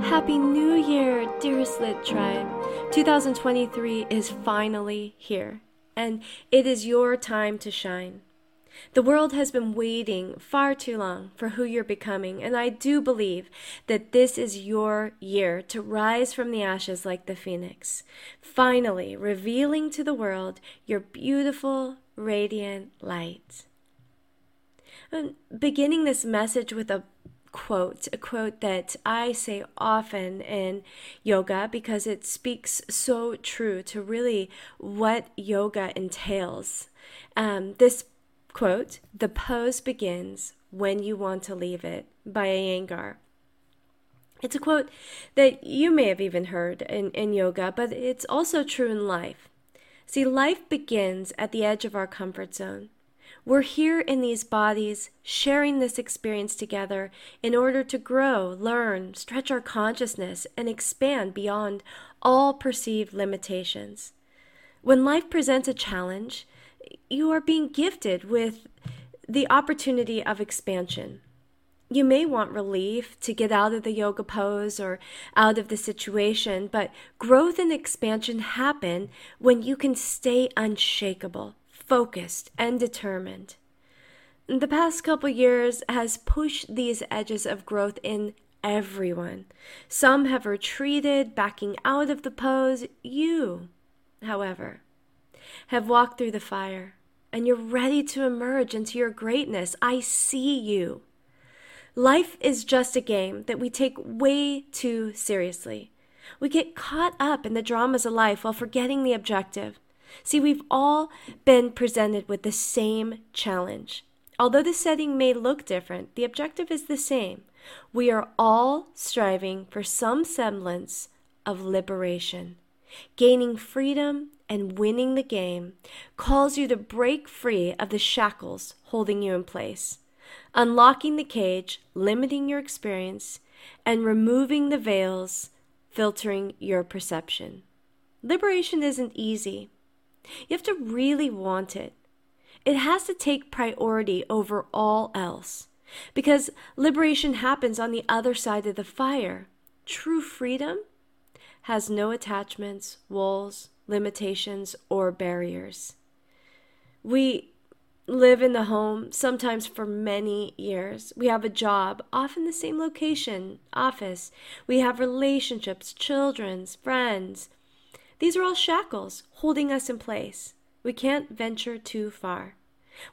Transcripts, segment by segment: Happy New Year, dearest Lit Tribe. 2023 is finally here, and it is your time to shine. The world has been waiting far too long for who you're becoming, and I do believe that this is your year to rise from the ashes like the phoenix, finally revealing to the world your beautiful, radiant light. I'm beginning this message with a quote that I say often in yoga because it speaks so true to really what yoga entails. This quote, "The pose begins when you want to leave it," by Iyengar. It's a quote that you may have even heard in yoga, but it's also true in life. See, life begins at the edge of our comfort zone. We're here in these bodies, sharing this experience together in order to grow, learn, stretch our consciousness, and expand beyond all perceived limitations. When life presents a challenge, you are being gifted with the opportunity of expansion. You may want relief to get out of the yoga pose or out of the situation, but growth and expansion happen when you can stay unshakable, focused, and determined. The past couple years has pushed these edges of growth in everyone. Some have retreated, backing out of the pose. You, however, have walked through the fire, and you're ready to emerge into your greatness. I see you. Life is just a game that we take way too seriously. We get caught up in the dramas of life while forgetting the objective. See, we've all been presented with the same challenge. Although the setting may look different, the objective is the same. We are all striving for some semblance of liberation. Gaining freedom and winning the game calls you to break free of the shackles holding you in place, unlocking the cage, limiting your experience, and removing the veils, filtering your perception. Liberation isn't easy. You have to really want it. It has to take priority over all else, because liberation happens on the other side of the fire. True freedom has no attachments, walls, limitations, or barriers. We live in the home, sometimes for many years. We have a job, often the same location, office. We have relationships, children, friends. These are all shackles holding us in place. We can't venture too far.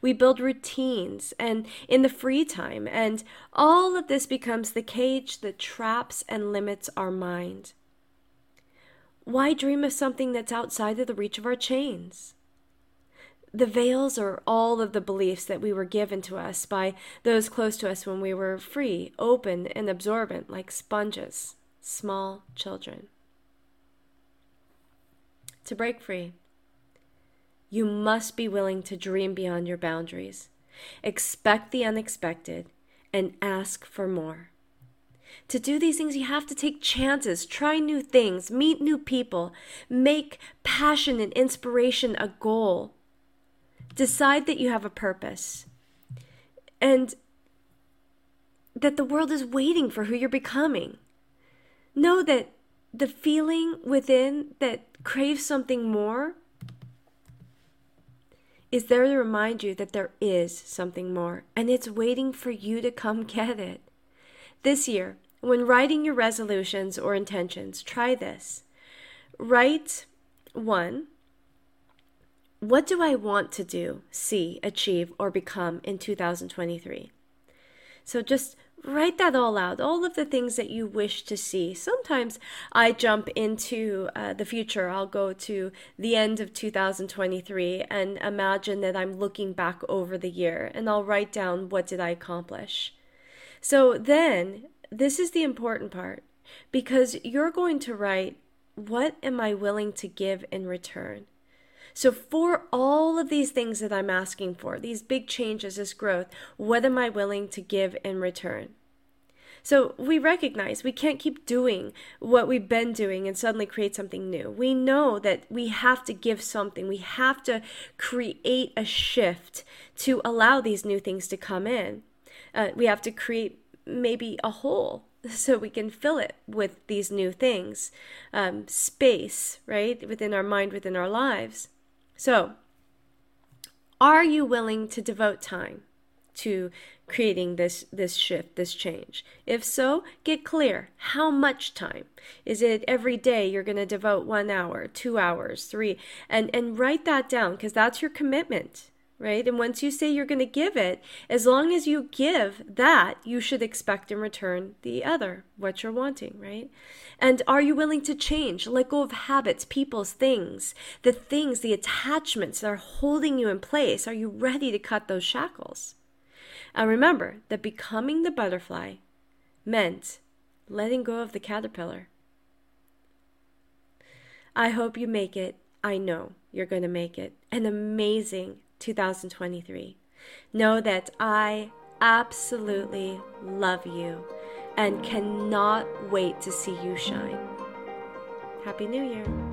We build routines and in the free time, and all of this becomes the cage that traps and limits our mind. Why dream of something that's outside of the reach of our chains? The veils are all of the beliefs that we were given to us by those close to us when we were free, open, and absorbent, like sponges, small children. To break free, you must be willing to dream beyond your boundaries, expect the unexpected, and ask for more. To do these things, you have to take chances, try new things, meet new people, make passion and inspiration a goal. Decide that you have a purpose and that the world is waiting for who you're becoming. Know that the feeling within that craves something more is there to remind you that there is something more, and it's waiting for you to come get it. This year, when writing your resolutions or intentions, try this. Write 1. What do I want to do, see, achieve, or become in 2023? So just write that all out, all of the things that you wish to see. Sometimes I jump into the future. I'll go to the end of 2023 and imagine that I'm looking back over the year, and I'll write down, what did I accomplish? So then, this is the important part, because you're going to write, what am I willing to give in return? So for all of these things that I'm asking for, these big changes, this growth, what am I willing to give in return? So we recognize we can't keep doing what we've been doing and suddenly create something new. We know that we have to give something. We have to create a shift to allow these new things to come in. We have to create maybe a hole so we can fill it with these new things, space, right, within our mind, within our lives. So, are you willing to devote time to creating this shift, this change? If so, get clear. How much time? Is it every day you're going to devote 1 hour, 2 hours, 3? And write that down, because that's your commitment, right? And once you say you're going to give it, as long as you give that, you should expect in return the other, what you're wanting, right? And are you willing to change? Let go of habits, people's things, the attachments that are holding you in place. Are you ready to cut those shackles? And remember that becoming the butterfly meant letting go of the caterpillar. I hope you make it. I know you're going to make it. An amazing 2023. Know that I absolutely love you and cannot wait to see you shine. Happy New Year.